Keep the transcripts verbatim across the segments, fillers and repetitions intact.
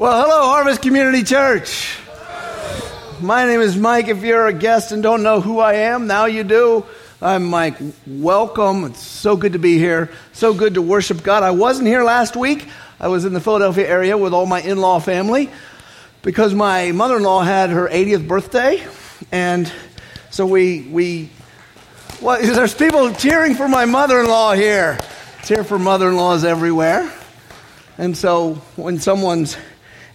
Well, hello, Harvest Community Church. My name is Mike. If you're a guest and don't know who I am, now you do. I'm Mike. Welcome. It's so good to be here. So good to worship God. I wasn't here last week. I was in the Philadelphia area with all my in-law family because my mother-in-law had her eightieth birthday. And so we, we well, there's people cheering for my mother-in-law here. Cheer for mother-in-laws everywhere. And so when someone's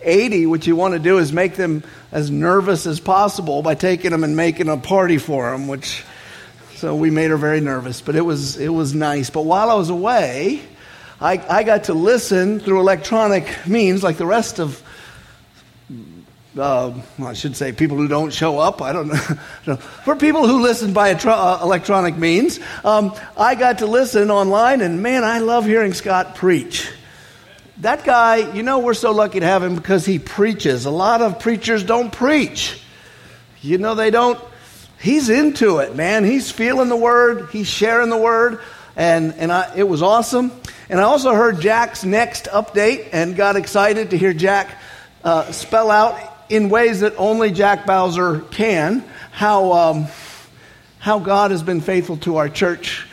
eighty, what you want to do is make them as nervous as possible by taking them and making a party for them, which so we made her very nervous, but it was it was nice. But while I was away, I, I got to listen through electronic means like the rest of, uh, well, I should say people who don't show up, I don't know. For people who listen by a tr- uh, electronic means, um, I got to listen online, and man, I love hearing Scott preach. That guy, you know, we're so lucky to have him because he preaches. A lot of preachers don't preach. You know, they don't. He's into it, man. He's feeling the word. He's sharing the word. And and I, it was awesome. And I also heard Jack's next update and got excited to hear Jack uh, spell out in ways that only Jack Bowser can how um, how God has been faithful to our church.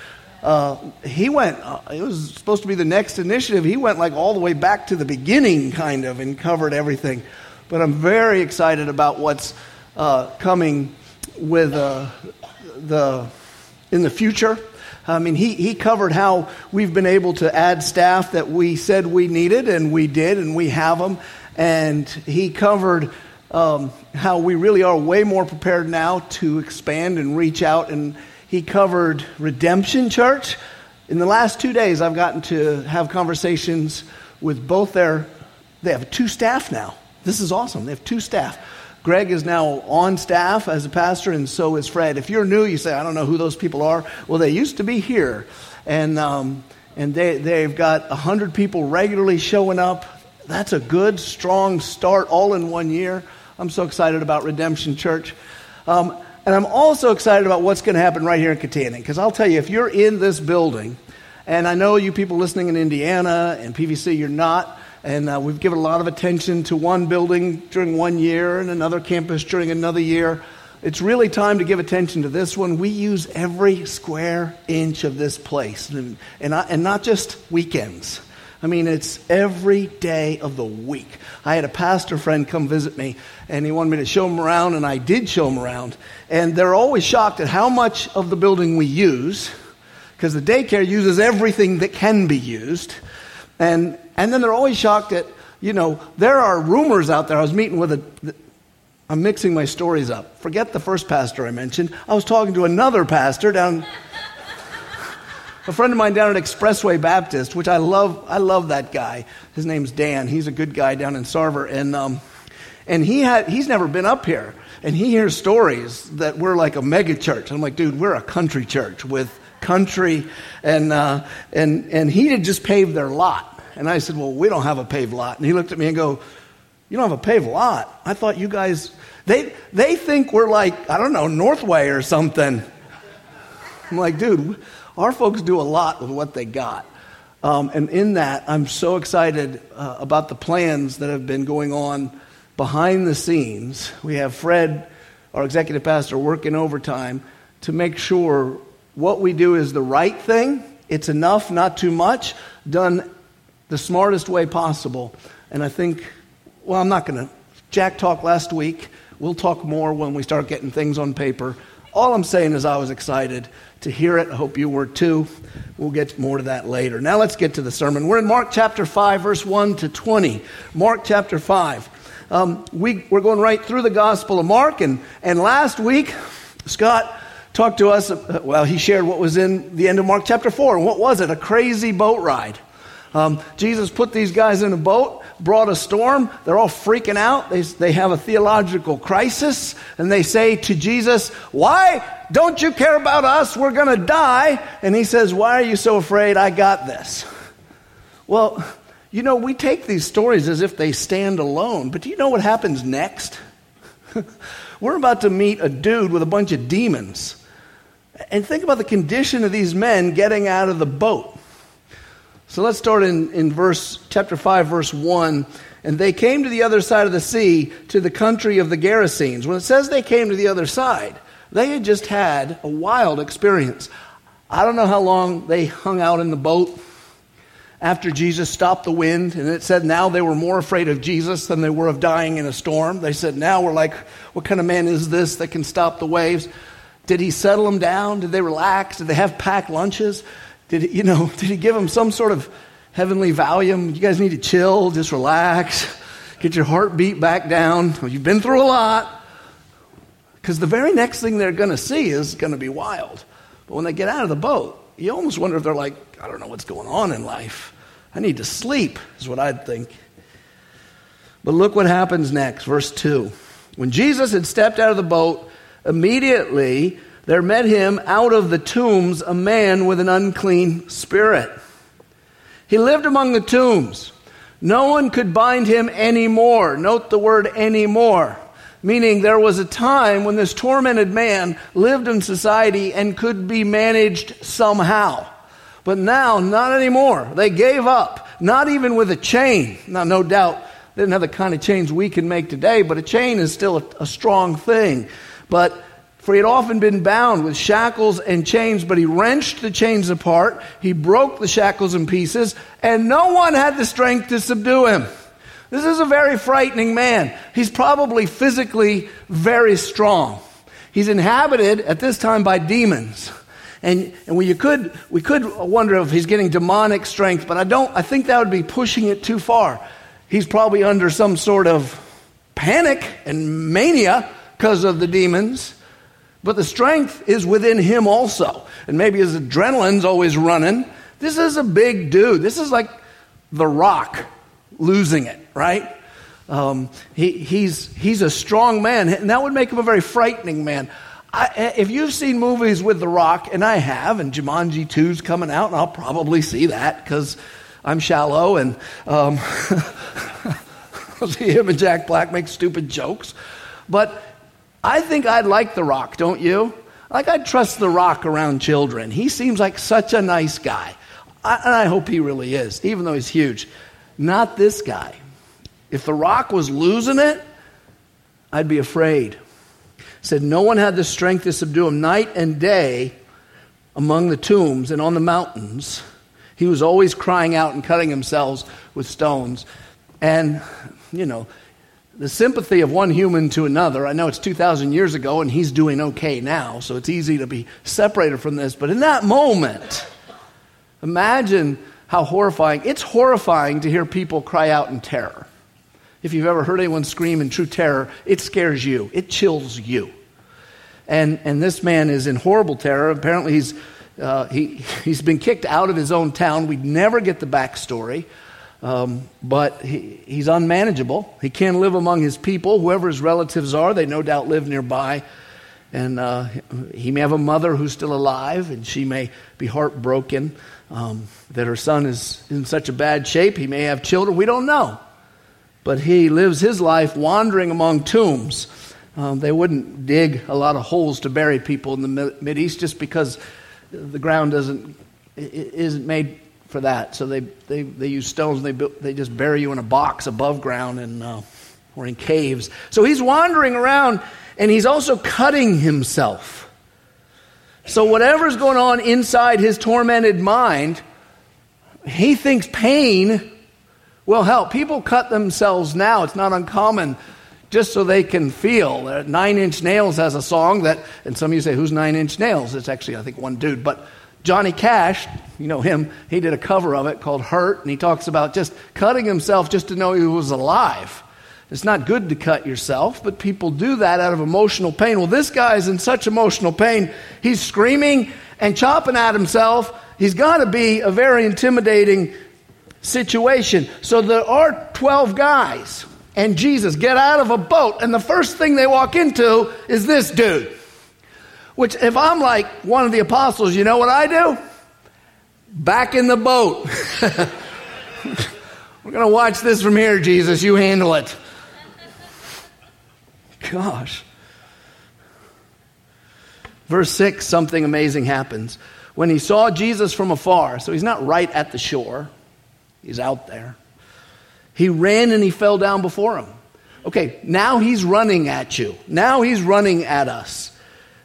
Uh, he went, uh, it was supposed to be the next initiative. He went like all the way back to the beginning kind of and covered everything. But I'm very excited about what's uh, coming with uh, the in the future. I mean, he, he covered how we've been able to add staff that we said we needed, and we did, and we have them. And he covered um, how we really are way more prepared now to expand and reach out. And he covered Redemption Church. In the last two days, I've gotten to have conversations with both their, they have two staff now. This is awesome. They have two staff. Greg is now on staff as a pastor, and so is Fred. If you're new, you say, I don't know who those people are. Well, they used to be here. And um, and they, they've got one hundred people regularly showing up. That's a good, strong start all in one year. I'm so excited about Redemption Church. Um And I'm also excited about what's going to happen right here in Katanning. Because I'll tell you, if you're in this building, and I know you people listening in Indiana and P V C, you're not. And uh, we've given a lot of attention to one building during one year and another campus during another year. It's really time to give attention to this one. We use every square inch of this place. And, and, I, and not just weekends. I mean, it's every day of the week. I had a pastor friend come visit me, and he wanted me to show him around, and I did show him around. And they're always shocked at how much of the building we use, because the daycare uses everything that can be used. And and then they're always shocked at, you know, there are rumors out there. I was meeting with a, I'm mixing my stories up. Forget the first pastor I mentioned. I was talking to another pastor down... A friend of mine down at Expressway Baptist, which I love, I love that guy. His name's Dan. He's a good guy down in Sarver, and um, and he had he's never been up here, and he hears stories that we're like a mega church. I'm like, dude, we're a country church with country, and uh, and and he had just paved their lot, and I said, well, we don't have a paved lot, and he looked at me and go, you don't have a paved lot? I thought you guys they they think we're like I don't know Northway or something. I'm like, dude. Our folks do a lot with what they got. Um, and in that, I'm so excited uh, about the plans that have been going on behind the scenes. We have Fred, our executive pastor, working overtime to make sure what we do is the right thing. It's enough, not too much, done the smartest way possible. And I think, well, I'm not going to. Jack talked last week. We'll talk more when we start getting things on paper. All I'm saying is I was excited to hear it. I hope you were too. We'll get more to that later. Now let's get to the sermon. We're in Mark chapter five, verse one to twenty. Mark chapter five. Um, we, we're going right through the Gospel of Mark. And, and last week, Scott talked to us. Uh, well, he shared what was in the end of Mark chapter four. And what was it? A crazy boat ride. Um, Jesus put these guys in a boat, brought a storm. They're all freaking out. They they have a theological crisis, and they say to Jesus, why don't you care about us? We're going to die. And he says, why are you so afraid? I got this. Well, you know, we take these stories as if they stand alone, but do you know what happens next? We're about to meet a dude with a bunch of demons. And think about the condition of these men getting out of the boat. So let's start in, in verse chapter five, verse one, And they came to the other side of the sea, to the country of the Gerasenes. When it says they came to the other side, they had just had a wild experience. I don't know how long they hung out in the boat after Jesus stopped the wind. And it said now they were more afraid of Jesus than they were of dying in a storm. They said, now we're like, what kind of man is this that can stop the waves? Did he settle them down? Did they relax? Did they have packed lunches? Did he, you know, did he give them some sort of heavenly Valium? You guys need to chill, just relax, get your heartbeat back down. You've been through a lot. Because the very next thing they're going to see is going to be wild. But when they get out of the boat, you almost wonder if they're like, I don't know what's going on in life. I need to sleep, is what I'd think. But look what happens next, verse two. When Jesus had stepped out of the boat, immediately there met him out of the tombs a man with an unclean spirit. He lived among the tombs. No one could bind him anymore. Note the word anymore. Meaning there was a time when this tormented man lived in society and could be managed somehow. But now, not anymore. They gave up. Not even with a chain. Now, no doubt, they didn't have the kind of chains we can make today, but a chain is still a, a strong thing. But for he had often been bound with shackles and chains, but he wrenched the chains apart, he broke the shackles in pieces, and no one had the strength to subdue him. This is a very frightening man. He's probably physically very strong. He's inhabited at this time by demons. And and we you could we could wonder if he's getting demonic strength, but I don't I think that would be pushing it too far. He's probably under some sort of panic and mania because of the demons. But the strength is within him also. And maybe his adrenaline's always running. This is a big dude. This is like The Rock losing it, right? Um, he, he's he's a strong man. And that would make him a very frightening man. I, if you've seen movies with The Rock, and I have, and Jumanji two's coming out, and I'll probably see that because I'm shallow. And um, I'll see him and Jack Black make stupid jokes. But I think I'd like The Rock, don't you? Like, I'd trust The Rock around children. He seems like such a nice guy. I, and I hope he really is, even though he's huge. Not this guy. If The Rock was losing it, I'd be afraid. He said, no one had the strength to subdue him. Night and day, among the tombs and on the mountains, he was always crying out and cutting himself with stones. And, you know, the sympathy of one human to another, I know it's two thousand years ago and he's doing okay now, so it's easy to be separated from this. But in that moment, imagine how horrifying. It's horrifying to hear people cry out in terror. If you've ever heard anyone scream in true terror, it scares you. It chills you. And and this man is in horrible terror. Apparently he's uh, he, he's been kicked out of his own town. We'd never get the backstory. Um, but he, he's unmanageable. He can't live among his people. Whoever his relatives are, they no doubt live nearby. And uh, he may have a mother who's still alive, and she may be heartbroken um, that her son is in such a bad shape. He may have children. We don't know. But he lives his life wandering among tombs. Um, they wouldn't dig a lot of holes to bury people in the Mideast just because the ground doesn't isn't made for that, so they, they, they use stones. They they just bury you in a box above ground and uh, or in caves. So he's wandering around, and he's also cutting himself. So whatever's going on inside his tormented mind, he thinks pain will help. People cut themselves now; it's not uncommon, just so they can feel. Nine Inch Nails has a song that, and some of you say, "Who's Nine Inch Nails?" It's actually, I think, one dude, but Johnny Cash, you know him, he did a cover of it called Hurt, and he talks about just cutting himself just to know he was alive. It's not good to cut yourself, but people do that out of emotional pain. Well, this guy's in such emotional pain, he's screaming and chopping at himself. He's got to be a very intimidating situation. So there are twelve guys, and Jesus get out of a boat, and the first thing they walk into is this dude. Which, if I'm like one of the apostles, you know what I do? Back in the boat. We're going to watch this from here, Jesus. You handle it. Gosh. Verse six, something amazing happens. When he saw Jesus from afar, so he's not right at the shore. He's out there. He ran and he fell down before him. Okay, now he's running at you. Now he's running at us.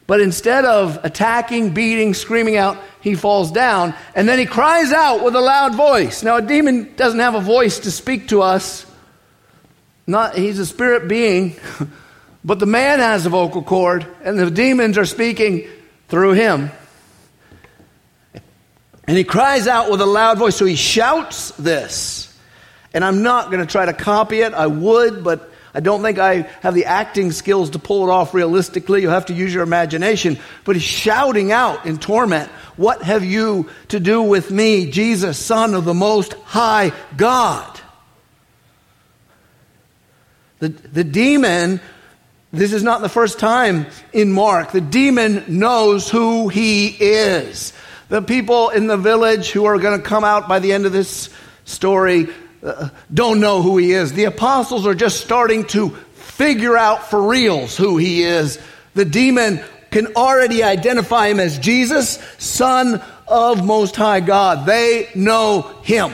But instead of attacking, beating, screaming out, he falls down, and then he cries out with a loud voice. Now, a demon doesn't have a voice to speak to us. Not, he's a spirit being, but the man has a vocal cord, and the demons are speaking through him. And he cries out with a loud voice, so he shouts this. And I'm not going to try to copy it. I would, but I don't think I have the acting skills to pull it off realistically. You'll have to use your imagination. But he's shouting out in torment, "What have you to do with me, Jesus, Son of the Most High God?" The, the demon, this is not the first time in Mark, the demon knows who he is. The people in the village who are going to come out by the end of this story Uh, don't know who he is. The apostles are just starting to figure out for reals who he is. The demon can already identify him as Jesus, Son of Most High God. They know him.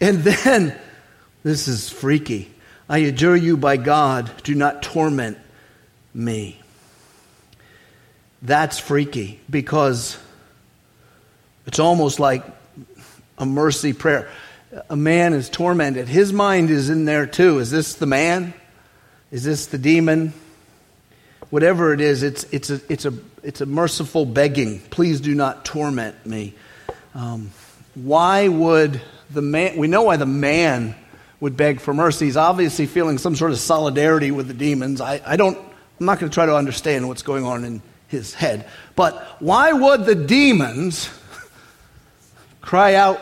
And then, this is freaky. "I adjure you by God, do not torment me." That's freaky because it's almost like a mercy prayer. A man is tormented. His mind is in there too. Is this the man? Is this the demon? Whatever it is, it's it's a it's a it's a merciful begging. Please do not torment me. Um, why would the man? We know why the man would beg for mercy. He's obviously feeling some sort of solidarity with the demons. I, I don't. I'm not going to try to understand what's going on in his head. But why would the demons cry out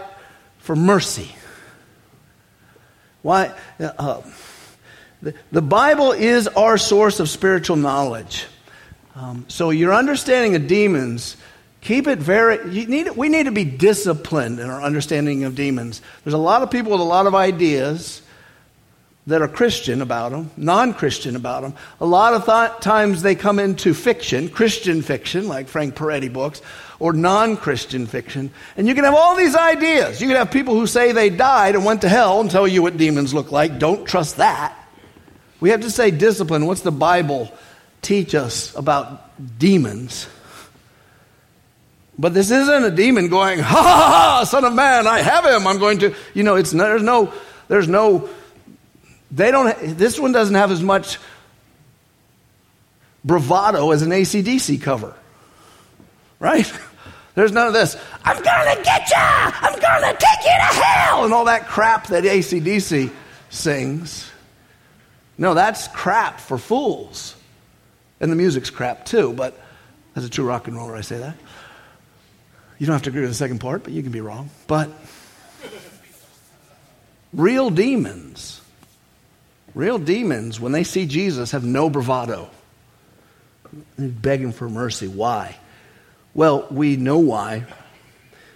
for mercy? Why? Uh, the, the Bible is our source of spiritual knowledge. Um, so your understanding of demons, keep it very. You need, we need to be disciplined in our understanding of demons. There's a lot of people with a lot of ideas that are Christian about them, non-Christian about them. A lot of th- times they come into fiction, Christian fiction, like Frank Peretti books, or non-Christian fiction. And you can have all these ideas. You can have people who say they died and went to hell and tell you what demons look like. Don't trust that. We have to say discipline. What's the Bible teach us about demons? But this isn't a demon going, "Ha ha ha, Son of Man, I have him. I'm going to," you know, it's no, there's no, there's no, They don't. This one doesn't have as much bravado as an A C D C cover, right? There's none of this, "I'm gonna get ya, I'm gonna take you to hell," and all that crap that A C D C sings. No, that's crap for fools, and the music's crap too. But as a true rock and roller, I say that. You don't have to agree with the second part, but you can be wrong. But real demons. Real demons, when they see Jesus, have no bravado. They're begging for mercy. Why? Well, we know why.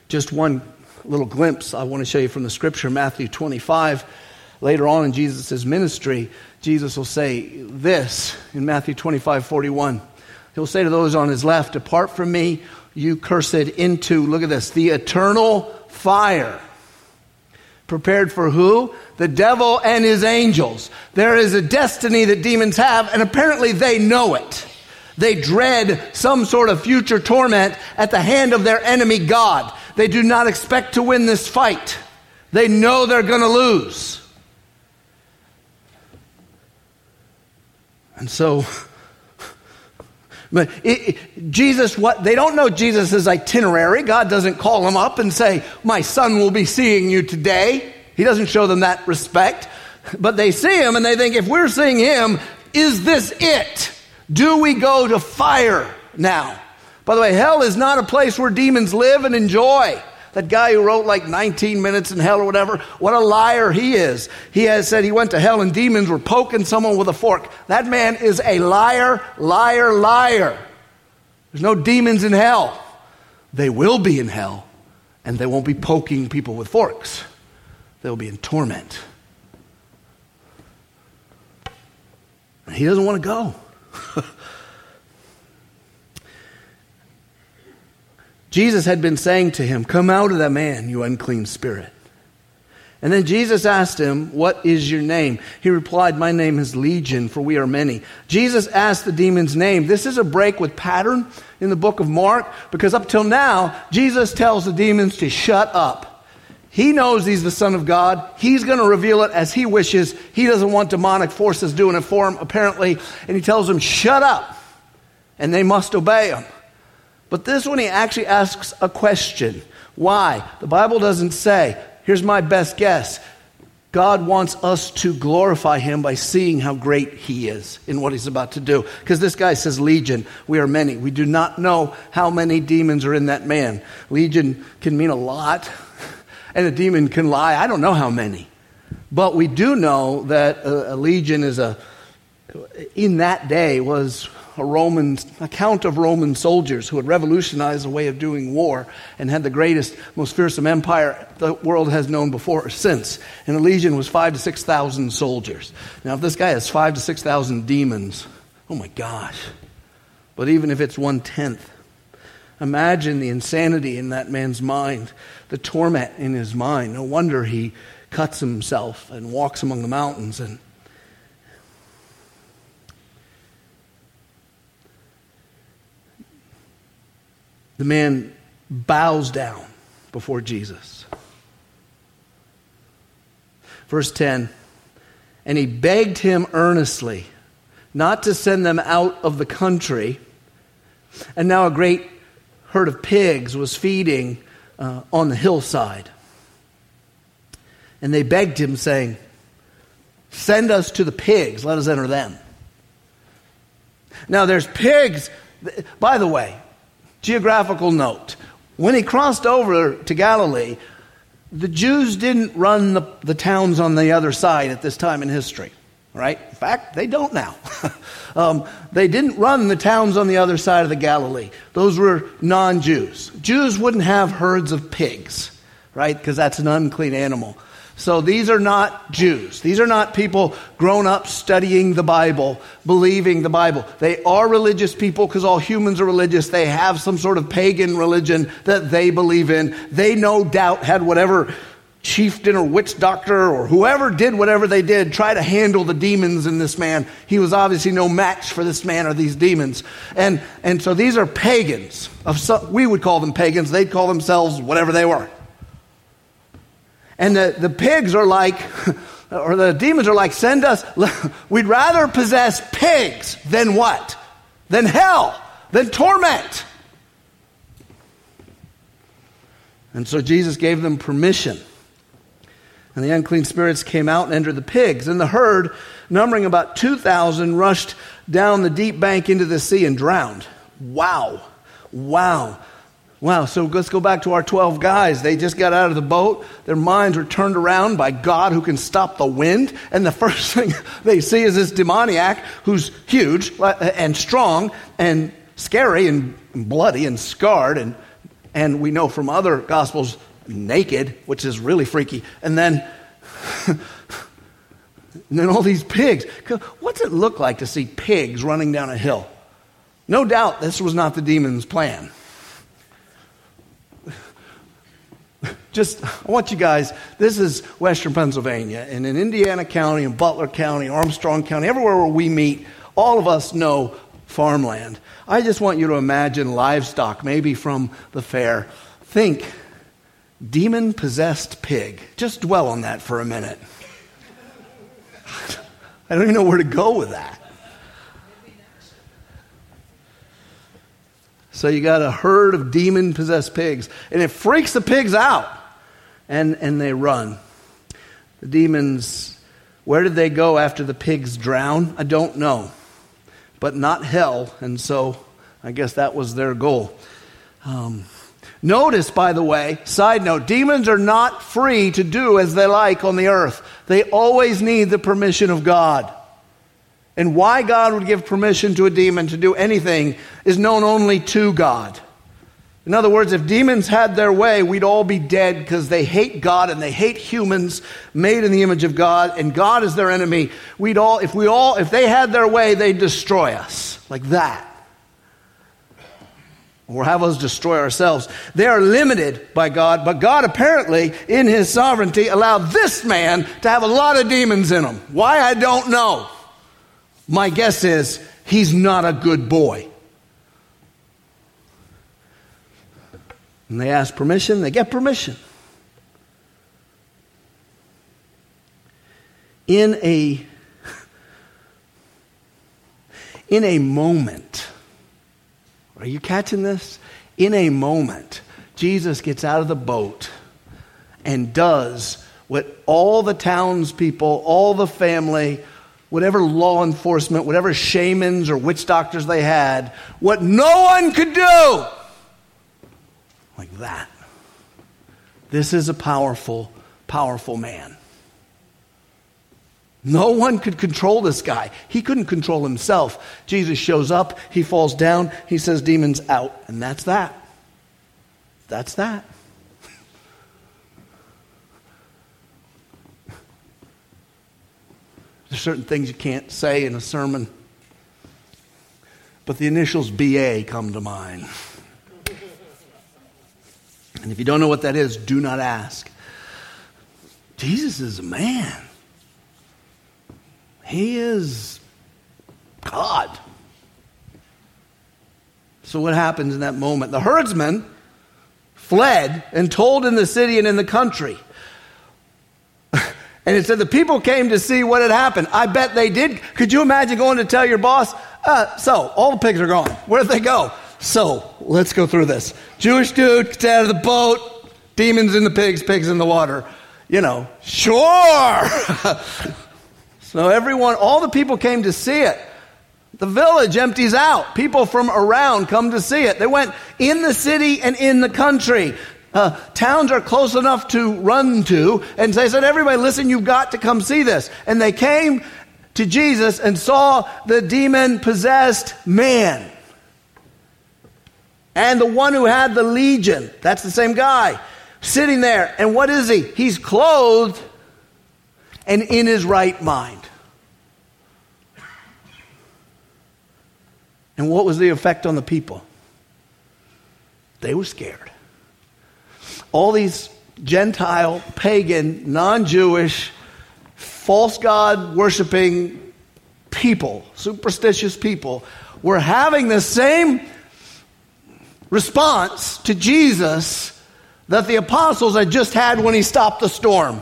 Just one little glimpse I want to show you from the scripture, Matthew twenty-five. Later on in Jesus' ministry, Jesus will say this in Matthew twenty-five forty-one. He'll say to those on his left, "Depart from me, you cursed, into," look at this, "the eternal fire. Prepared for who? The devil and his angels." There is a destiny that demons have, and apparently they know it. They dread some sort of future torment at the hand of their enemy God. They do not expect to win this fight. They know they're going to lose. And so, but it, it, Jesus, what they don't know Jesus' itinerary. God doesn't call him up and say, "My son will be seeing you today." He doesn't show them that respect. But they see him and they think, if we're seeing him, is this it? Do we go to fire now? By the way, hell is not a place where demons live and enjoy. That guy who wrote like nineteen minutes in hell or whatever, what a liar he is. He has said he went to hell and demons were poking someone with a fork. That man is a liar, liar, liar. There's no demons in hell. They will be in hell, and they won't be poking people with forks. They'll be in torment. And he doesn't want to go. Jesus had been saying to him, "Come out of that man, you unclean spirit." And then Jesus asked him, what is your name? He replied, my name is Legion, for we are many. Jesus asked the demon's name. This is a break with pattern in the book of Mark, because up till now, Jesus tells the demons to shut up. He knows he's the Son of God. He's going to reveal it as he wishes. He doesn't want demonic forces doing it for him, apparently. And he tells them, shut up, and they must obey him. But this one, he actually asks a question. Why? The Bible doesn't say. Here's my best guess. God wants us to glorify him by seeing how great he is in what he's about to do. Because this guy says, Legion, we are many. We do not know how many demons are in that man. Legion can mean a lot, and a demon can lie. I don't know how many. But we do know that a, a legion is a, in that day was a Roman, a count of Roman soldiers who had revolutionized the way of doing war and had the greatest, most fearsome empire the world has known before or since. And the legion was five to six thousand soldiers. Now, if this guy has five to six thousand demons, oh my gosh! But even if it's one tenth, imagine the insanity in that man's mind, the torment in his mind. No wonder he cuts himself and walks among the mountains and. The man bows down before Jesus. Verse ten, and he begged him earnestly not to send them out of the country. And now a great herd of pigs was feeding uh, on the hillside. And they begged him, saying, send us to the pigs, let us enter them. Now there's pigs, by the way. Geographical note, when he crossed over to Galilee, the Jews didn't run the, the towns on the other side at this time in history, right? In fact, they don't now. um, they didn't run the towns on the other side of the Galilee. Those were non-Jews. Jews wouldn't have herds of pigs, right? Because that's an unclean animal. So these are not Jews. These are not people grown up studying the Bible, believing the Bible. They are religious people because all humans are religious. They have some sort of pagan religion that they believe in. They no doubt had whatever chieftain or witch doctor or whoever did whatever they did try to handle the demons in this man. He was obviously no match for this man or these demons. And and so these are pagans. Of some, we would call them pagans. They'd call themselves whatever they were. And the, the pigs are like, or the demons are like, send us, we'd rather possess pigs than what? Than hell, than torment. And so Jesus gave them permission. And the unclean spirits came out and entered the pigs. And the herd, numbering about two thousand, rushed down the deep bank into the sea and drowned. Wow, wow. Wow, so let's go back to our twelve guys. They just got out of the boat. Their minds were turned around by God who can stop the wind. And the first thing they see is this demoniac who's huge and strong and scary and bloody and scarred. And, and we know from other gospels, naked, which is really freaky. And then, and then all these pigs. What's it look like to see pigs running down a hill? No doubt this was not the demon's plan. Just, I want you guys, this is Western Pennsylvania, and in Indiana County and Butler County, Armstrong County, everywhere where we meet, all of us know farmland. I just want you to imagine livestock, maybe from the fair. Think demon-possessed pig. Just dwell on that for a minute. I don't even know where to go with that. So you got a herd of demon-possessed pigs, and it freaks the pigs out. And and they run. The demons, where did they go after the pigs drown? I don't know. But not hell, and so I guess that was their goal. Um, notice, by the way, side note, demons are not free to do as they like on the earth. They always need the permission of God. And why God would give permission to a demon to do anything is known only to God. In other words, if demons had their way, we'd all be dead because they hate God and they hate humans made in the image of God, and God is their enemy. We'd all, if we all, if they had their way, they'd destroy us like that. or have us destroy ourselves. They are limited by God, but God apparently, in his sovereignty, allowed this man to have a lot of demons in him. Why, I don't know. My guess is he's not a good boy. And they ask permission, they get permission. In a, in a moment, are you catching this? In a moment, Jesus gets out of the boat and does what all the townspeople, all the family, whatever law enforcement, whatever shamans or witch doctors they had, what no one could do. Like that. This is a powerful, powerful man. No one could control this guy. He couldn't control himself. Jesus shows up. He falls down. He says, demons out. And that's that. That's that. There's certain things you can't say in a sermon. But the initials B A come to mind. And if you don't know what that is, do not ask. Jesus is a man. He is God. So what happens in that moment? The herdsmen fled and told in the city and in the country. And it said the people came to see what had happened. I bet they did. Could you imagine going to tell your boss, uh, so all the pigs are gone. Where'd they go? So, let's go through this. Jewish dude gets out of the boat, demons in the pigs, pigs in the water. You know, sure. So everyone, all the people came to see it. The village empties out. People from around come to see it. They went in the city and in the country. Uh, towns are close enough to run to. And they said, everybody, listen, you've got to come see this. And they came to Jesus and saw the demon-possessed man. And the one who had the legion, that's the same guy, sitting there. And what is he? He's clothed and in his right mind. And what was the effect on the people? They were scared. All these Gentile, pagan, non-Jewish, false God-worshiping people, superstitious people, were having the same response to Jesus that the apostles had just had when he stopped the storm,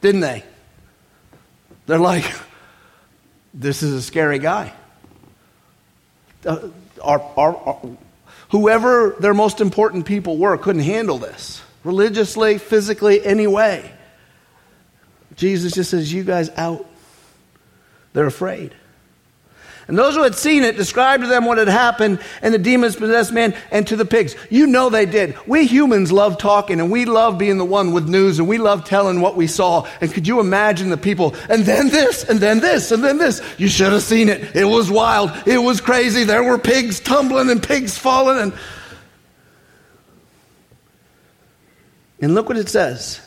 didn't they? They're like, this is a scary guy. Uh, our, our, our, whoever their most important people were couldn't handle this, religiously, physically, any way. Jesus just says, you guys out. They're afraid. And those who had seen it described to them what had happened and the demons possessed man and to the pigs. You know they did. We humans love talking and we love being the one with news and we love telling what we saw. And could you imagine the people? And then this, and then this, and then this. You should have seen it. It was wild. It was crazy. There were pigs tumbling and pigs falling. And, and look what it says.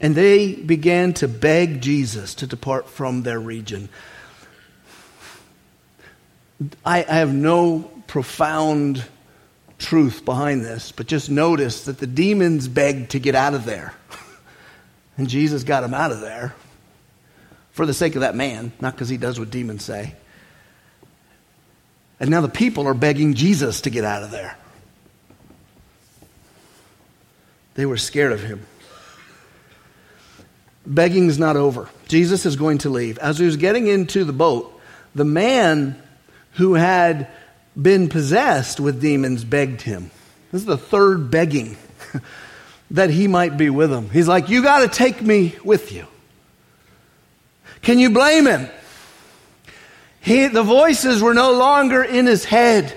And they began to beg Jesus to depart from their region. I have no profound truth behind this, but just notice that the demons begged to get out of there. And Jesus got them out of there for the sake of that man, not because he does what demons say. And now the people are begging Jesus to get out of there. They were scared of him. Begging's not over. Jesus is going to leave. As he was getting into the boat, the man who had been possessed with demons begged him. This is the third begging that he might be with him. He's like, you got to take me with you. Can you blame him? He, the voices were no longer in his head.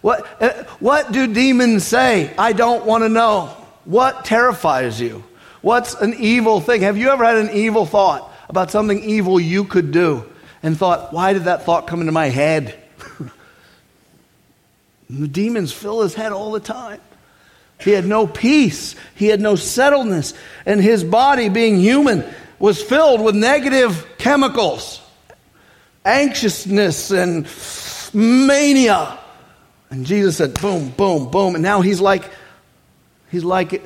What, uh, what do demons say? I don't want to know. What terrifies you? What's an evil thing? Have you ever had an evil thought about something evil you could do? And thought, why did that thought come into my head? The demons fill his head all the time. He had no peace. He had no settledness. And his body, being human, was filled with negative chemicals. Anxiousness and mania. And Jesus said, boom, boom, boom. And now he's like, he's like, it,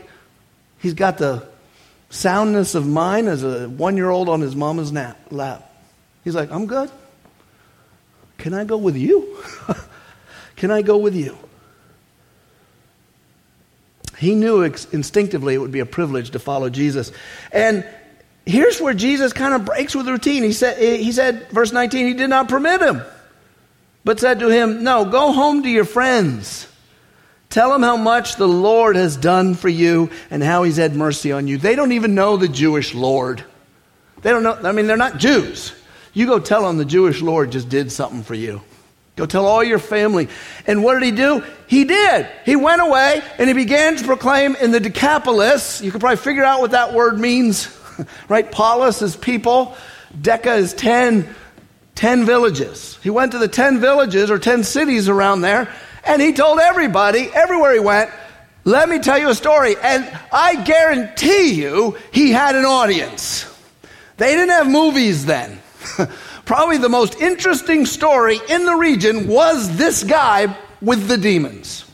he's got the soundness of mind as a one-year-old on his mama's nap, lap. He's like, I'm good. Can I go with you? Can I go with you? He knew ex- instinctively it would be a privilege to follow Jesus. And here's where Jesus kind of breaks with routine. He said, he said, verse nineteen, he did not permit him, but said to him, no, go home to your friends. Tell them how much the Lord has done for you and how he's had mercy on you. They don't even know the Jewish Lord. They don't know. I mean, they're not Jews. You go tell them the Jewish Lord just did something for you. Go tell all your family. And what did he do? He did. He went away and he began to proclaim in the Decapolis. You can probably figure out what that word means, right? Polis is people. Deca is ten, ten villages. He went to the ten villages or ten cities around there and he told everybody, everywhere he went, let me tell you a story. And I guarantee you he had an audience. They didn't have movies then. Probably the most interesting story in the region was this guy with the demons.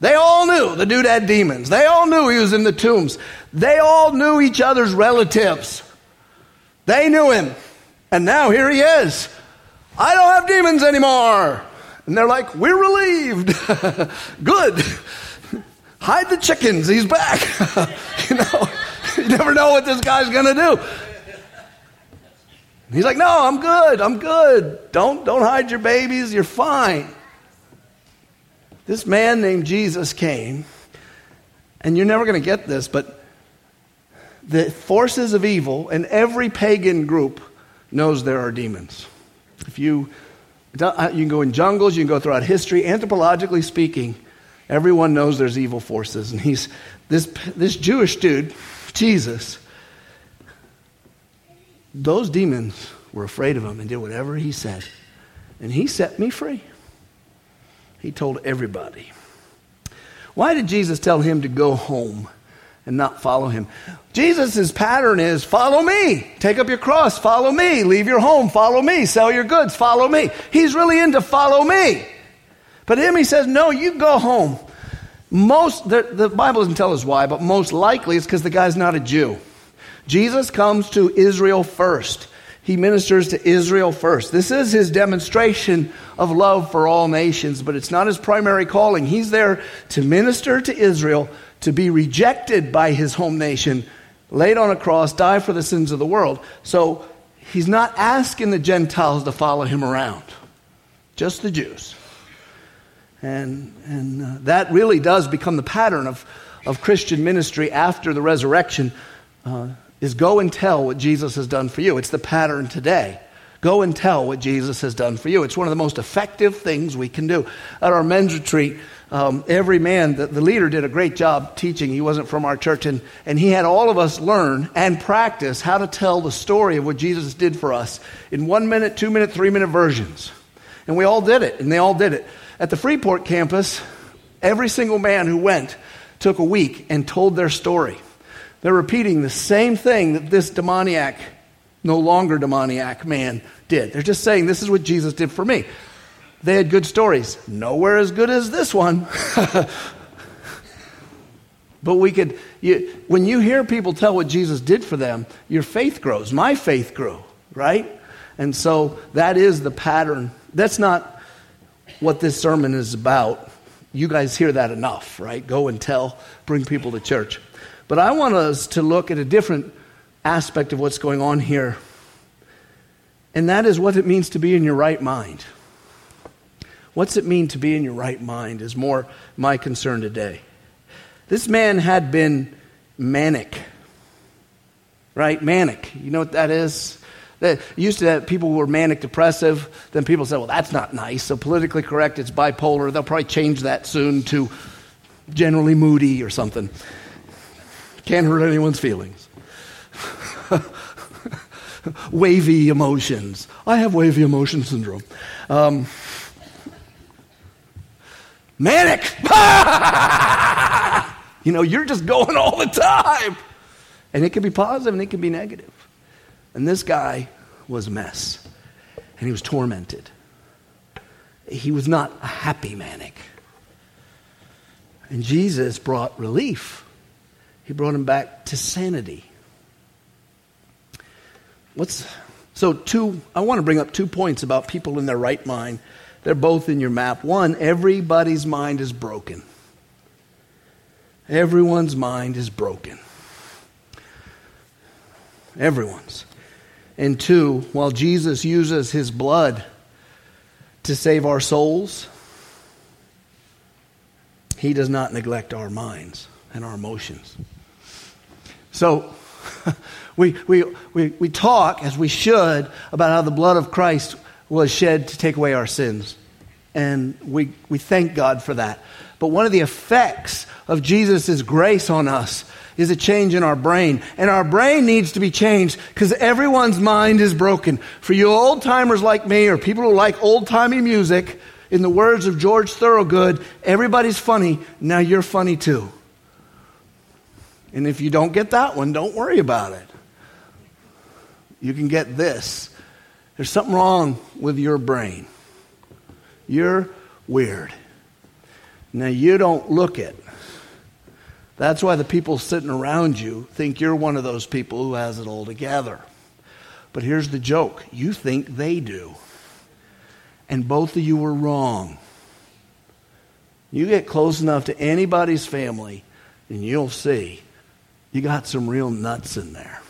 They all knew the dude had demons. They all knew he was in the tombs. They all knew each other's relatives. They knew him. And now here he is. I don't have demons anymore. And they're like, we're relieved. Good. Hide the chickens. He's back. You know, you never know what this guy's going to do. He's like, no, I'm good. I'm good. Don't, don't hide your babies. You're fine. This man named Jesus came, and you're never going to get this, but the forces of evil in every pagan group knows there are demons. If you, you can go in jungles, you can go throughout history. Anthropologically speaking, everyone knows there's evil forces. And he's this this Jewish dude, Jesus. Those demons were afraid of him and did whatever he said. And he set me free. He told everybody. Why did Jesus tell him to go home and not follow him? Jesus' pattern is follow me. Take up your cross, follow me. Leave your home, follow me. Sell your goods, follow me. He's really into follow me. But him, he says, no, you go home. Most, the, the Bible doesn't tell us why, but most likely it's because the guy's not a Jew. Jesus comes to Israel first. He ministers to Israel first. This is his demonstration of love for all nations, but it's not his primary calling. He's there to minister to Israel, to be rejected by his home nation, laid on a cross, die for the sins of the world. So he's not asking the Gentiles to follow him around, just the Jews. And and uh, that really does become the pattern of, of Christian ministry after the resurrection. Uh, is go and tell what Jesus has done for you. It's the pattern today. Go and tell what Jesus has done for you. It's one of the most effective things we can do. At our men's retreat, um, every man, the, the leader did a great job teaching. He wasn't from our church, and, and he had all of us learn and practice how to tell the story of what Jesus did for us in one minute, two minute, three minute versions. And we all did it, and they all did it. At the Freeport campus, every single man who went took a week and told their story. They're repeating the same thing that this demoniac, no longer demoniac man did. They're just saying, this is what Jesus did for me. They had good stories. Nowhere as good as this one. But we could, you, when you hear people tell what Jesus did for them, your faith grows. My faith grew, right? And so that is the pattern. That's not what this sermon is about. You guys hear that enough, right? Go and tell, bring people to church. But I want us to look at a different aspect of what's going on here. And that is what it means to be in your right mind. What's it mean to be in your right mind is more my concern today. This man had been manic. Right? Manic. You know what that is? That used to have people who were manic depressive. Then people said, well, that's not nice. So politically correct, it's bipolar. They'll probably change that soon to generally moody or something. Can't hurt anyone's feelings. Wavy emotions. I have wavy emotion syndrome. Um, manic. You know, you're just going all the time. And it can be positive and it can be negative. And this guy was a mess. And he was tormented. he was not a happy manic. And Jesus brought relief. He brought him back to sanity. What's so two, I want to bring up two points about people in their right mind. They're both in your map. One, everybody's mind is broken. Everyone's mind is broken. Everyone's. And two, while Jesus uses his blood to save our souls, he does not neglect our minds and our emotions. So we we we we talk, as we should, about how the blood of Christ was shed to take away our sins. And we we thank God for that. But one of the effects of Jesus' grace on us is a change in our brain. And our brain needs to be changed because everyone's mind is broken. For you old-timers like me or people who like old-timey music, in the words of George Thorogood, everybody's funny, now you're funny too. And if you don't get that one, don't worry about it. You can get this. There's something wrong with your brain. You're weird. Now, you don't look it. That's why the people sitting around you think you're one of those people who has it all together. But here's the joke. You think they do. And both of you were wrong. You get close enough to anybody's family, and you'll see you got some real nuts in there.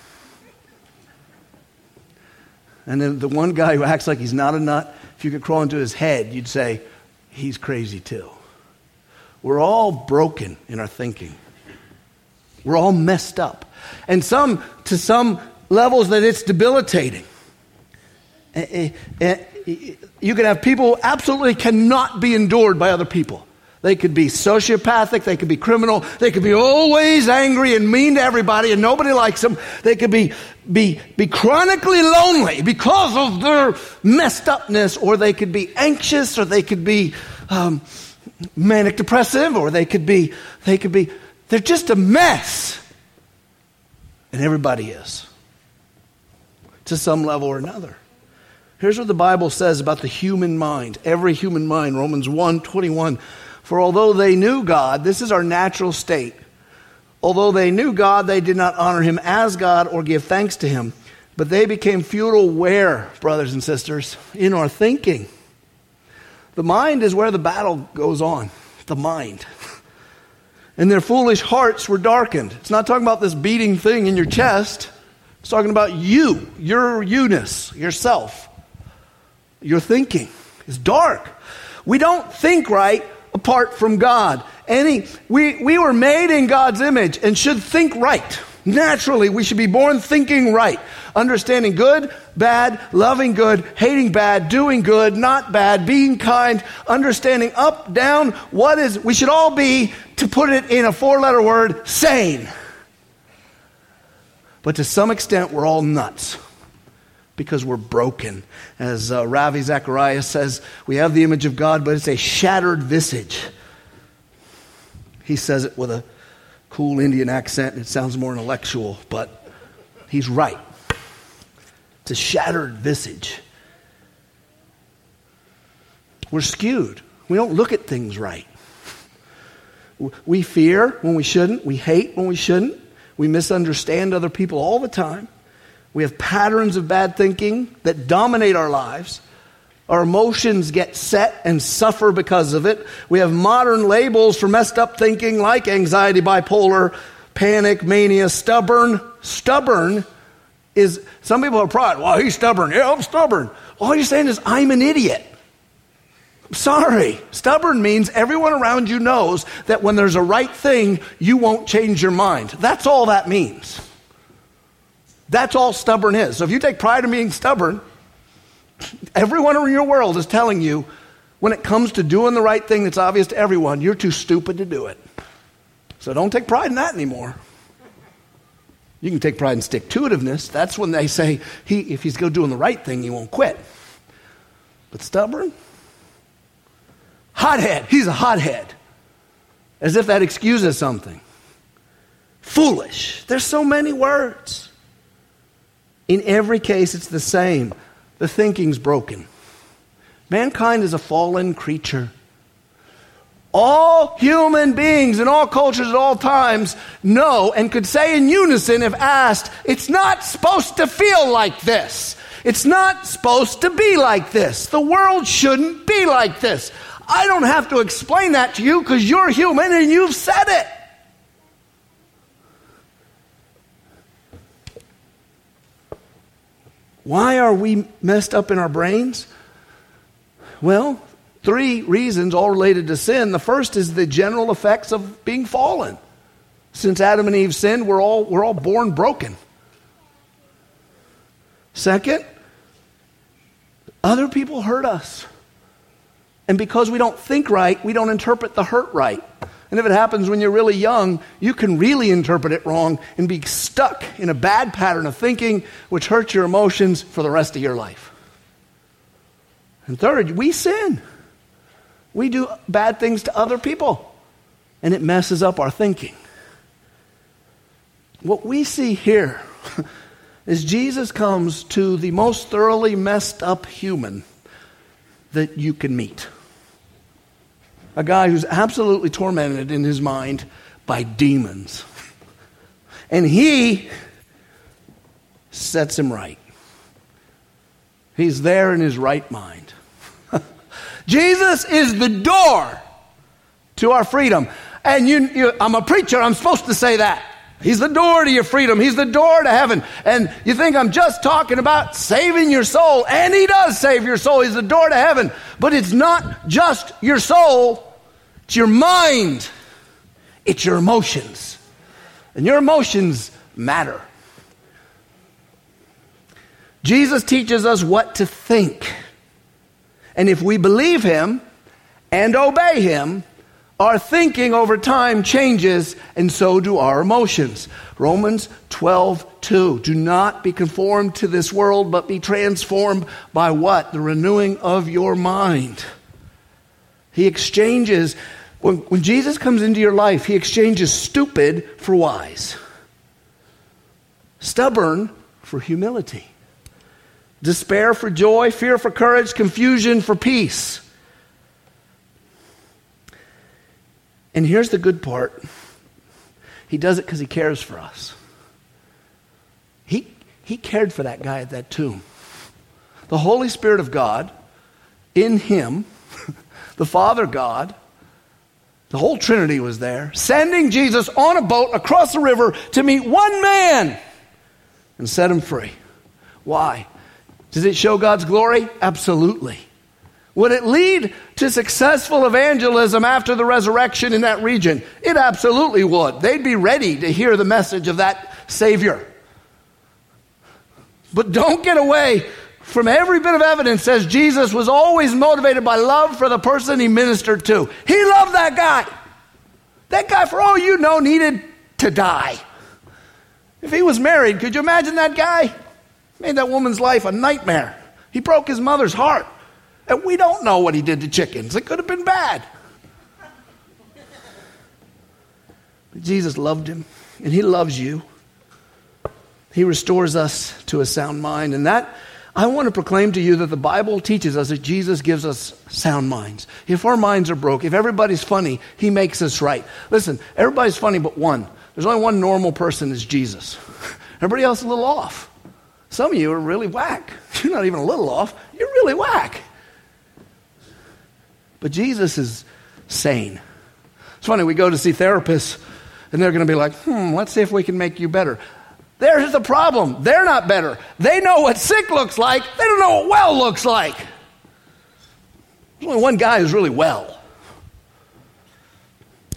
And then the one guy who acts like he's not a nut, if you could crawl into his head, you'd say, he's crazy too. We're all broken in our thinking. We're all messed up. And some, to some levels, that it's debilitating. You can have people who absolutely cannot be endured by other people. They could be sociopathic. They could be criminal. They could be always angry and mean to everybody and nobody likes them. They could be be be chronically lonely because of their messed upness, or they could be anxious, or they could be um, manic depressive, or they could be they could be they're just a mess. And everybody is, to some level or another. Here's what the Bible says about the human mind. Every human mind, Romans one twenty-one. For although they knew God, this is our natural state. Although they knew God, they did not honor him as God or give thanks to him. But they became futile where, brothers and sisters, in our thinking. The mind is where the battle goes on. The mind. And their foolish hearts were darkened. It's not talking about this beating thing in your chest. It's talking about you, your you-ness, yourself. Your thinking is dark. We don't think right apart from God. Any we, we were made in God's image and should think right. Naturally, we should be born thinking right. Understanding good, bad, loving good, hating bad, doing good, not bad, being kind, understanding up, down, what is, we should all be, to put it in a four-letter word, sane. But to some extent, we're all nuts because we're broken. As uh, Ravi Zacharias says, we have the image of God, but it's a shattered visage. He says it with a cool Indian accent, and it sounds more intellectual, but he's right. It's a shattered visage. We're skewed. We don't look at things right. We fear when we shouldn't. We hate when we shouldn't. We misunderstand other people all the time. We have patterns of bad thinking that dominate our lives. Our emotions get set and suffer because of it. We have modern labels for messed up thinking like anxiety, bipolar, panic, mania, stubborn. Stubborn is, some people have pride. Well, he's stubborn. Yeah, I'm stubborn. All you're saying is, I'm an idiot. I'm sorry. Stubborn means everyone around you knows that when there's a right thing, you won't change your mind. That's all that means. That's all stubborn is. So if you take pride in being stubborn, everyone in your world is telling you, when it comes to doing the right thing that's obvious to everyone, you're too stupid to do it. So don't take pride in that anymore. You can take pride in stick-to-itiveness. That's when they say, he, if he's go doing the right thing, he won't quit. But stubborn? Hothead. He's a hothead. As if that excuses something. Foolish. There's so many words. In every case, it's the same. The thinking's broken. Mankind is a fallen creature. All human beings in all cultures at all times know and could say in unison if asked, it's not supposed to feel like this. It's not supposed to be like this. The world shouldn't be like this. I don't have to explain that to you because you're human and you've said it. Why are we messed up in our brains? Well, three reasons, all related to sin. The first is the general effects of being fallen. Since Adam and Eve sinned, we're all, we're all born broken. Second, other people hurt us. And because we don't think right, we don't interpret the hurt right. And if it happens when you're really young, you can really interpret it wrong and be stuck in a bad pattern of thinking, which hurts your emotions for the rest of your life. And third, we sin. We do bad things to other people, and it messes up our thinking. What we see here is Jesus comes to the most thoroughly messed up human that you can meet. A guy who's absolutely tormented in his mind by demons. And he sets him right. He's there in his right mind. Jesus is the door to our freedom. And you, you, I'm a preacher. I'm supposed to say that. He's the door to your freedom. He's the door to heaven. And you think I'm just talking about saving your soul. And he does save your soul. He's the door to heaven. But it's not just your soul. It's your mind. It's your emotions. And your emotions matter. Jesus teaches us what to think. And if we believe him and obey him, our thinking over time changes, and so do our emotions. Romans twelve two. Do not be conformed to this world, but be transformed by what? The renewing of your mind. He exchanges, when, when Jesus comes into your life, he exchanges stupid for wise, stubborn for humility, despair for joy, fear for courage, confusion for peace. And here's the good part. He does it because he cares for us. He, he cared for that guy at that tomb. The Holy Spirit of God, in him, the Father God, the whole Trinity was there, sending Jesus on a boat across the river to meet one man and set him free. Why? Does it show God's glory? Absolutely. Would it lead to successful evangelism after the resurrection in that region? It absolutely would. They'd be ready to hear the message of that Savior. But don't get away from every bit of evidence that says Jesus was always motivated by love for the person he ministered to. He loved that guy. That guy, for all you know, needed to die. If he was married, could you imagine that guy? Made that woman's life a nightmare. He broke his mother's heart. And we don't know what he did to chickens. It could have been bad. But Jesus loved him, and he loves you. He restores us to a sound mind. And that, I want to proclaim to you that the Bible teaches us that Jesus gives us sound minds. If our minds are broke, if everybody's funny, he makes us right. Listen, everybody's funny but one. There's only one normal person, is Jesus. Everybody else is a little off. Some of you are really whack. You're not even a little off. You're really whack. But Jesus is sane. It's funny, we go to see therapists, and they're going to be like, hmm, let's see if we can make you better. There's the problem. They're not better. They know what sick looks like. They don't know what well looks like. There's only one guy who's really well.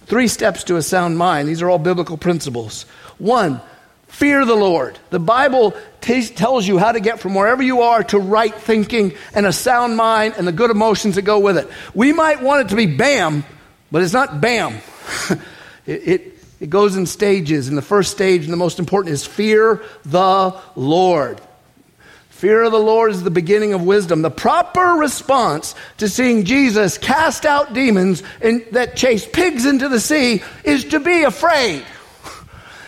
Three steps to a sound mind. These are all biblical principles. One, fear the Lord. The Bible t- tells you how to get from wherever you are to right thinking and a sound mind and the good emotions that go with it. We might want it to be bam, but it's not bam. it, it, it goes in stages. And the first stage, and the most important, is fear the Lord. Fear of the Lord is the beginning of wisdom. The proper response to seeing Jesus cast out demons and that chase pigs into the sea is to be afraid.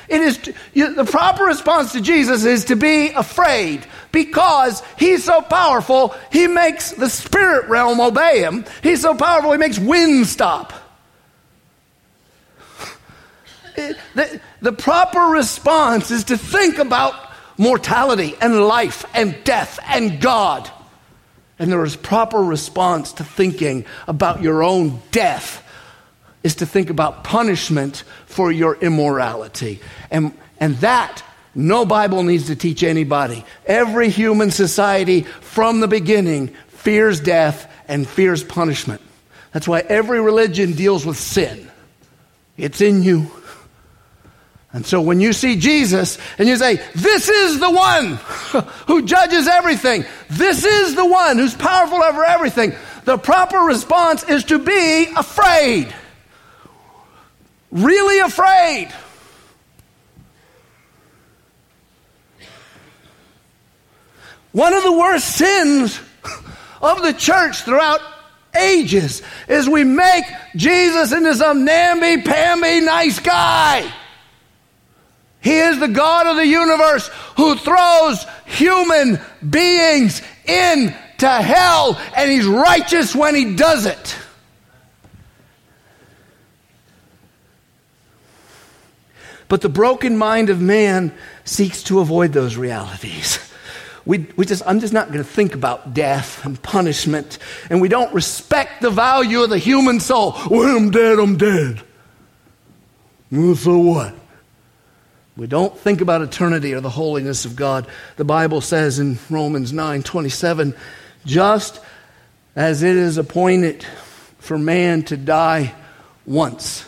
It is to, you, the proper response to Jesus is to be afraid. because he's so powerful, he makes the spirit realm obey him. He's so powerful, he makes wind stop. It, the, the proper response is to think about mortality and life and death and God. And the proper response to thinking about your own death is to think about punishment for your immorality. And, and that no Bible needs to teach anybody. Every human society from the beginning fears death and fears punishment. That's why every religion deals with sin. It's in you. And so when you see Jesus and you say, this is the one who judges everything. This is the one who's powerful over everything. The proper response is to be afraid. Really afraid. One of the worst sins of the church throughout ages is we make Jesus into some namby-pamby nice guy. He is the God of the universe who throws human beings into hell, and he's righteous when he does it. But the broken mind of man seeks to avoid those realities. We, we just, I'm just not going to think about death and punishment, and we don't respect the value of the human soul. When I'm dead, I'm dead. Well, so what? We don't think about eternity or the holiness of God. The Bible says in Romans nine twenty-seven, just as it is appointed for man to die once.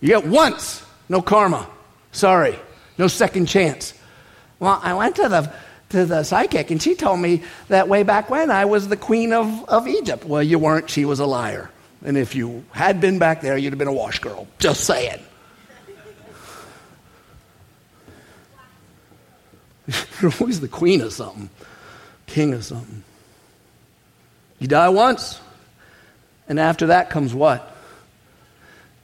You get once, no karma. Sorry, no second chance. Well, I went to the to the psychic and she told me that way back when I was the queen of, of Egypt. Well, you weren't. She was a liar. And if you had been back there, you'd have been a wash girl. Just saying. You're always the queen of something, king of something. You die once, and after that comes what?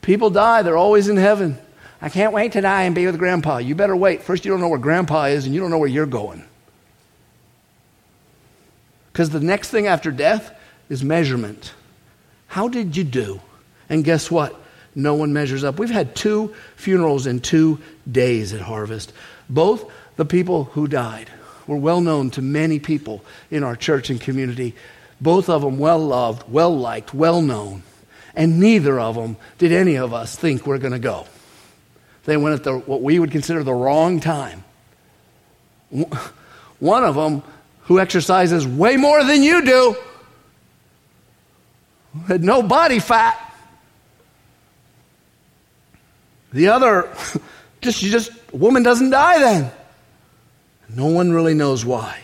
People die, they're always in heaven. I can't wait to die and be with Grandpa. You better wait. First, you don't know where Grandpa is, and you don't know where you're going. Because the next thing after death is measurement. How did you do? And guess what? No one measures up. We've had two funerals in two days at Harvest. Both the people who died were well known to many people in our church and community. Both of them well loved, well liked, well known. And neither of them did any of us think we're going to go. They went at the, what we would consider the wrong time. One of them, who exercises way more than you do, had no body fat. The other, just you just, a woman doesn't die then. No one really knows why.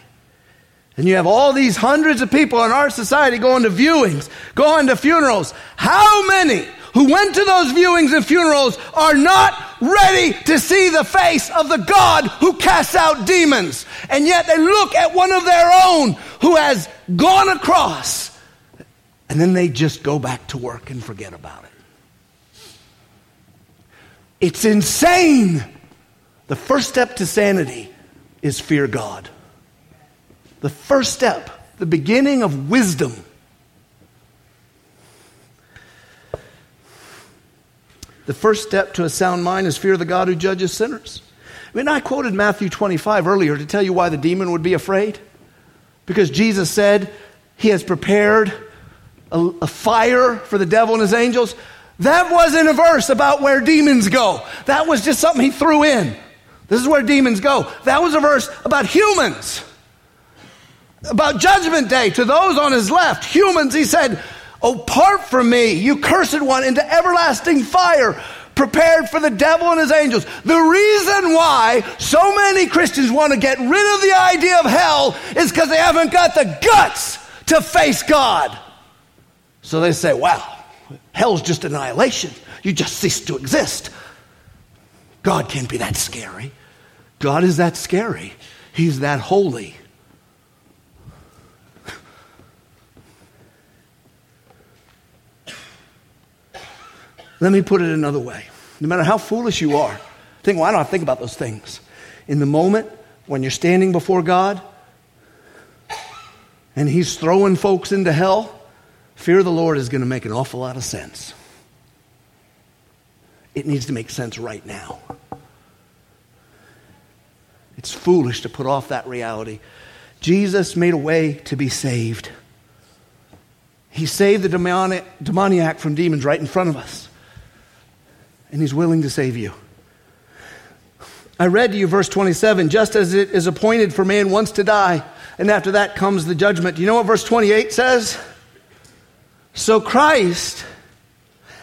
And you have all these hundreds of people in our society going to viewings, going to funerals. How many who went to those viewings and funerals are not ready to see the face of the God who casts out demons? And yet they look at one of their own who has gone across, and then they just go back to work and forget about it. It's insane. The first step to sanity is fear God. The first step, the beginning of wisdom. The first step to a sound mind is fear the God who judges sinners. I mean, I quoted Matthew twenty-five earlier to tell you why the demon would be afraid. Because Jesus said he has prepared a, a fire for the devil and his angels. That wasn't a verse about where demons go. That was just something he threw in. This is where demons go. That was a verse about humans. About judgment day to those on his left. Humans, he said, apart from me, you cursed one, into everlasting fire prepared for the devil and his angels. The reason why so many Christians want to get rid of the idea of hell is because they haven't got the guts to face God. So they say, wow, hell's just annihilation. You just cease to exist. God can't be that scary. God is that scary. He's that holy. Let me put it another way. No matter how foolish you are, think, well, I don't have to think about those things. In the moment when you're standing before God and he's throwing folks into hell, fear of the Lord is going to make an awful lot of sense. It needs to make sense right now. It's foolish to put off that reality. Jesus made a way to be saved. He saved the demoniac, demoniac from demons right in front of us. And he's willing to save you. I read to you verse twenty-seven, just as it is appointed for man once to die, and after that comes the judgment. Do you know what verse twenty-eight says? So Christ,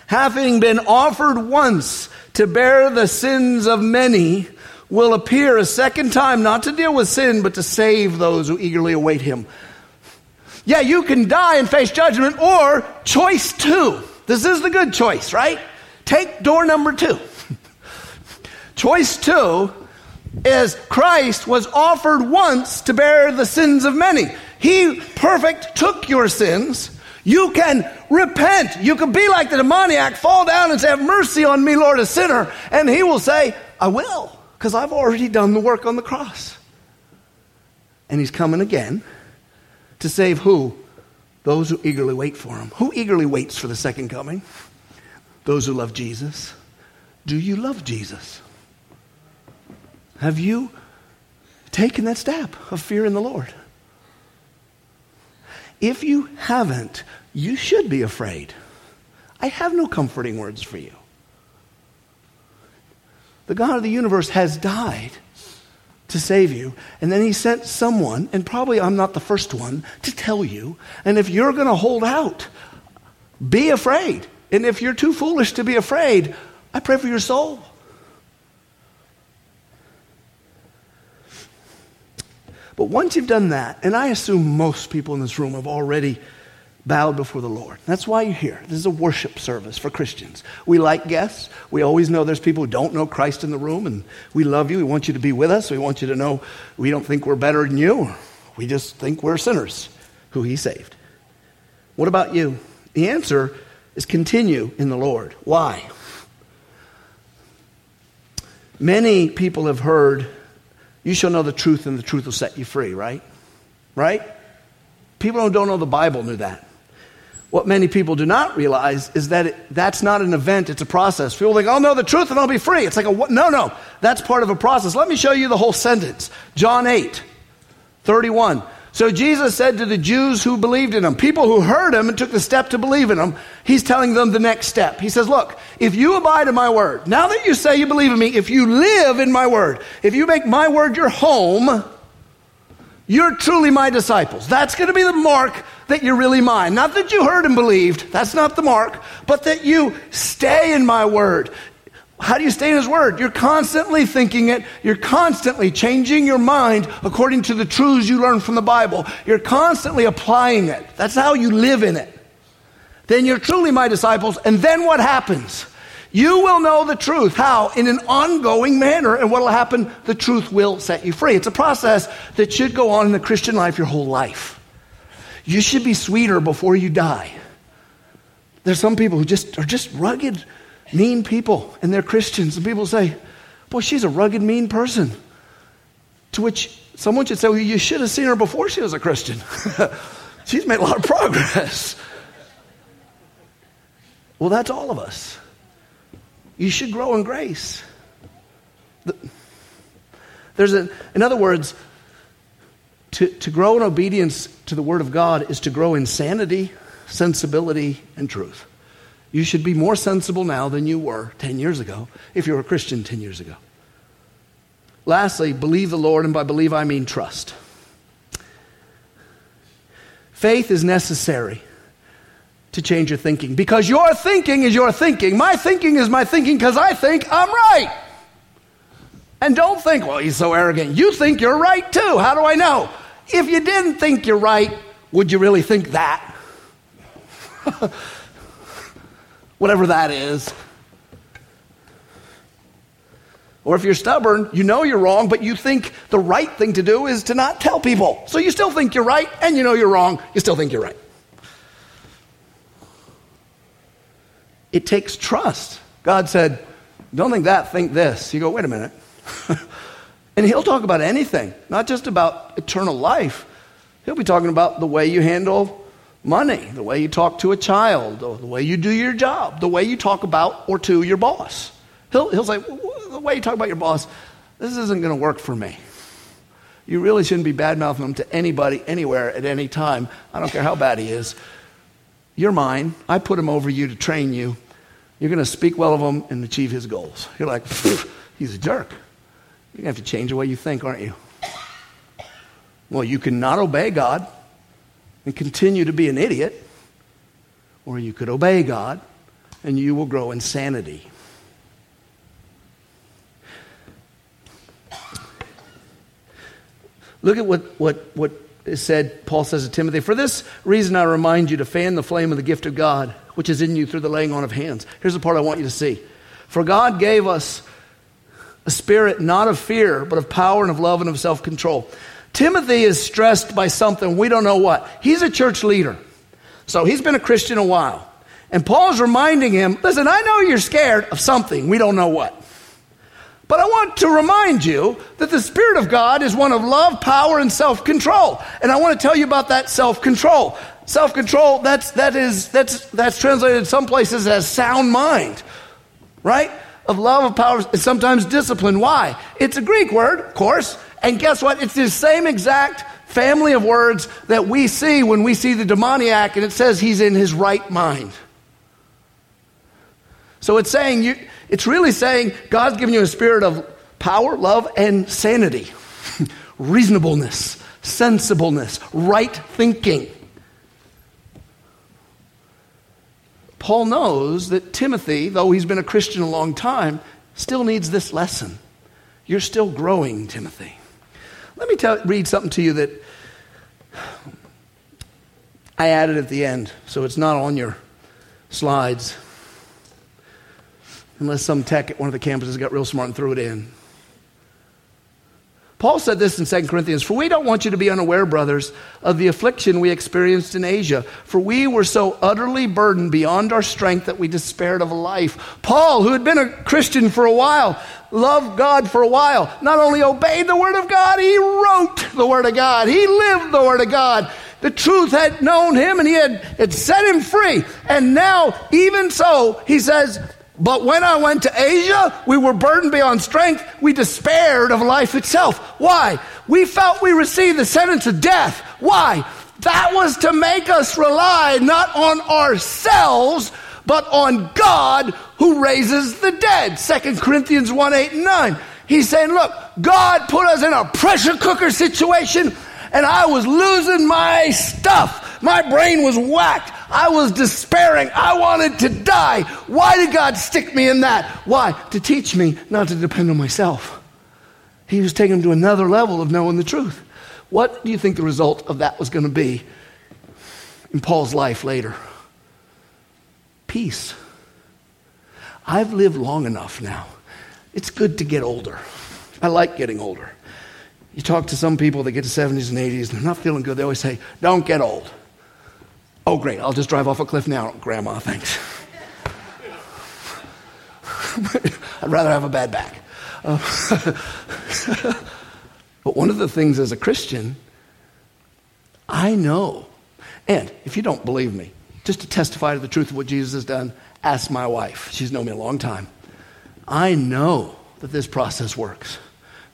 having been offered once to bear the sins of many, will appear a second time, not to deal with sin, but to save those who eagerly await him. Yeah, you can die and face judgment, or choice two. This is the good choice, right? Take door number two. Choice two is Christ was offered once to bear the sins of many. He perfect took your sins. You can repent. You can be like the demoniac, fall down and say, have mercy on me, Lord, a sinner. And he will say, I will, because I've already done the work on the cross. And he's coming again. To save who? Those who eagerly wait for him. Who eagerly waits for the second coming? Those who love Jesus. Do you love Jesus? Have you taken that step of fear in the Lord? If you haven't, you should be afraid. I have no comforting words for you. The God of the universe has died to save you, and then he sent someone, and probably I'm not the first one, to tell you. And if you're going to hold out, be afraid. And if you're too foolish to be afraid, I pray for your soul. But once you've done that, and I assume most people in this room have already bowed before the Lord. That's why you're here. This is a worship service for Christians. We like guests. We always know there's people who don't know Christ in the room, and we love you. We want you to be with us. We want you to know we don't think we're better than you. We just think we're sinners who he saved. What about you? The answer is continue in the Lord. Why? Many people have heard, you shall know the truth and the truth will set you free, right? Right? People who don't know the Bible knew that. What many people do not realize is that it, that's not an event, it's a process. People think, I'll know the truth and I'll be free. It's like, a no, no, that's part of a process. Let me show you the whole sentence. John eight, thirty-one. So Jesus said to the Jews who believed in him, people who heard him and took the step to believe in him, he's telling them the next step. He says, look, if you abide in my word, now that you say you believe in me, if you live in my word, if you make my word your home, you're truly my disciples. That's going to be the mark that you're really mine. Not that you heard and believed. That's not the mark. But that you stay in my word. How do you stay in his word? You're constantly thinking it. You're constantly changing your mind according to the truths you learn from the Bible. You're constantly applying it. That's how you live in it. Then you're truly my disciples. And then what happens? You will know the truth. How? In an ongoing manner. And what will happen? The truth will set you free. It's a process that should go on in the Christian life your whole life. You should be sweeter before you die. There's some people who just are just rugged, mean people, and they're Christians. And people say, boy, she's a rugged, mean person. To which someone should say, well, you should have seen her before she was a Christian. She's made a lot of progress. Well, that's all of us. You should grow in grace. There's a, in other words, to, to grow in obedience to the word of God is to grow in sanity, sensibility, and truth. You should be more sensible now than you were ten years ago, if you were a Christian ten years ago. Lastly, believe the Lord, and by believe I mean trust. Faith is necessary to change your thinking, because your thinking is your thinking. My thinking is my thinking because I think I'm right. And don't think, well, he's so arrogant. You think you're right too. How do I know? If you didn't think you're right, would you really think that? Whatever that is. Or if you're stubborn, you know you're wrong, but you think the right thing to do is to not tell people. So you still think you're right, and you know you're wrong. You still think you're right. It takes trust. God said, don't think that, think this. You go, wait a minute. And he'll talk about anything, not just about eternal life. He'll be talking about the way you handle money, the way you talk to a child, the way you do your job, the way you talk about or to your boss. He'll, he'll say, the way you talk about your boss, this isn't going to work for me. You really shouldn't be bad-mouthing him to anybody, anywhere, at any time. I don't care how bad he is. You're mine. I put him over you to train you. You're going to speak well of him and achieve his goals. You're like, he's a jerk. You're going to have to change the way you think, aren't you? Well, you can not obey God and continue to be an idiot, or you could obey God and you will grow in sanity. Look at what, what, what is said, Paul says to Timothy, for this reason I remind you to fan the flame of the gift of God, which is in you through the laying on of hands. Here's the part I want you to see. For God gave us a spirit not of fear, but of power and of love and of self-control. Timothy is stressed by something we don't know what. He's a church leader, so he's been a Christian a while. And Paul's reminding him, listen, I know you're scared of something. We don't know what. But I want to remind you that the Spirit of God is one of love, power, and self-control. And I want to tell you about that self-control. Self-control, that's, that is, that's, that's translated in some places as sound mind, right? Of love, of power, and sometimes discipline. Why? It's a Greek word, of course. And guess what? It's the same exact family of words that we see when we see the demoniac, and it says he's in his right mind. So it's saying you... It's really saying God's given you a spirit of power, love, and sanity, reasonableness, sensibleness, right thinking. Paul knows that Timothy, though he's been a Christian a long time, still needs this lesson. You're still growing, Timothy. Let me tell, read something to you that I added at the end, so it's not on your slides. Unless some tech at one of the campuses got real smart and threw it in. Paul said this in Second Corinthians, for we don't want you to be unaware, brothers, of the affliction we experienced in Asia, for we were so utterly burdened beyond our strength that we despaired of life. Paul, who had been a Christian for a while, loved God for a while, not only obeyed the Word of God, he wrote the Word of God. He lived the Word of God. The truth had known him and he had, had set him free. And now, even so, he says, but when I went to Asia, we were burdened beyond strength. We despaired of life itself. Why? We felt we received the sentence of death. Why? That was to make us rely not on ourselves, but on God who raises the dead. Second Corinthians one, eight, and nine. He's saying, look, God put us in a pressure cooker situation, and I was losing my stuff. My brain was whacked. I was despairing. I wanted to die. Why did God stick me in that? Why? To teach me not to depend on myself. He was taking him to another level of knowing the truth. What do you think the result of that was going to be in Paul's life later? Peace. I've lived long enough now. It's good to get older. I like getting older. You talk to some people that get to seventies and eighties, they're not feeling good. They always say, don't get old. Oh, great, I'll just drive off a cliff now, Grandma, thanks. I'd rather have a bad back. Uh, but one of the things as a Christian, I know, and if you don't believe me, just to testify to the truth of what Jesus has done, ask my wife. She's known me a long time. I know that this process works.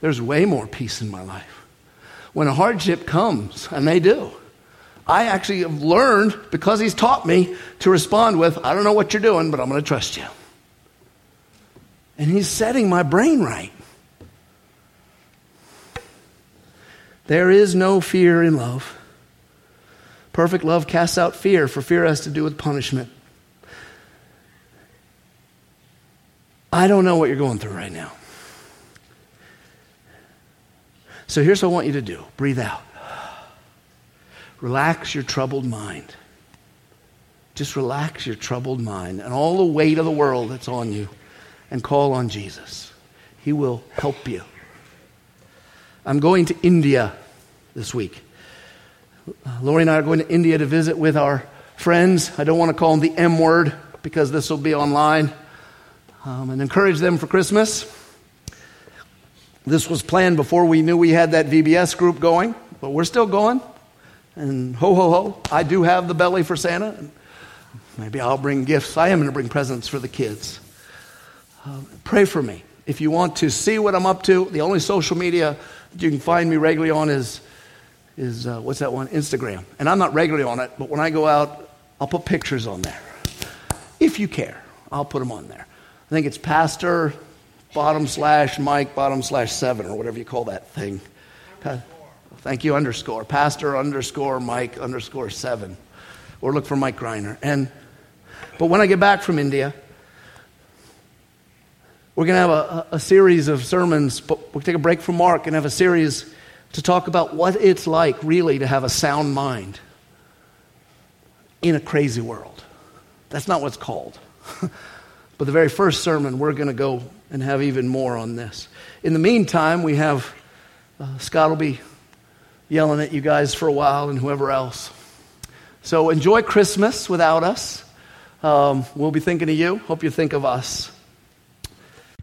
There's way more peace in my life. When a hardship comes, and they do, I actually have learned, because he's taught me, to respond with, I don't know what you're doing, but I'm going to trust you. And he's setting my brain right. There is no fear in love. Perfect love casts out fear, for fear has to do with punishment. I don't know what you're going through right now. So here's what I want you to do. Breathe out. Relax your troubled mind. Just relax your troubled mind and all the weight of the world that's on you, and call on Jesus. He will help you. I'm going to India this week. Lori and I are going to India to visit with our friends. I don't want to call them the M word because this will be online. Um, and encourage them for Christmas. This was planned before we knew we had that V B S group going, but we're still going. And ho, ho, ho, I do have the belly for Santa. Maybe I'll bring gifts. I am going to bring presents for the kids. Uh, pray for me. If you want to see what I'm up to, the only social media that you can find me regularly on is, is uh, what's that one? Instagram. And I'm not regularly on it, but when I go out, I'll put pictures on there. If you care, I'll put them on there. I think it's Pastor bottom slash Mike bottom slash seven or whatever you call that thing. Underscore. Thank you, underscore. Pastor underscore Mike underscore seven. Or look for Mike Greiner. And, but when I get back from India, we're going to have a, a series of sermons, but we'll take a break from Mark and have a series to talk about what it's like really to have a sound mind in a crazy world. That's not what's called. But the very first sermon, we're going to go and have even more on this. In the meantime, we have, uh, Scott will be yelling at you guys for a while and whoever else. So enjoy Christmas without us. Um, we'll be thinking of you. Hope you think of us.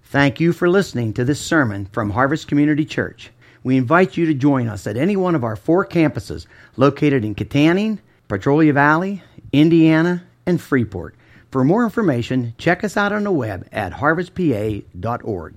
Thank you for listening to this sermon from Harvest Community Church. We invite you to join us at any one of our four campuses located in Katanning, Petrolia Valley, Indiana, and Freeport. For more information, check us out on the web at harvest p a dot org.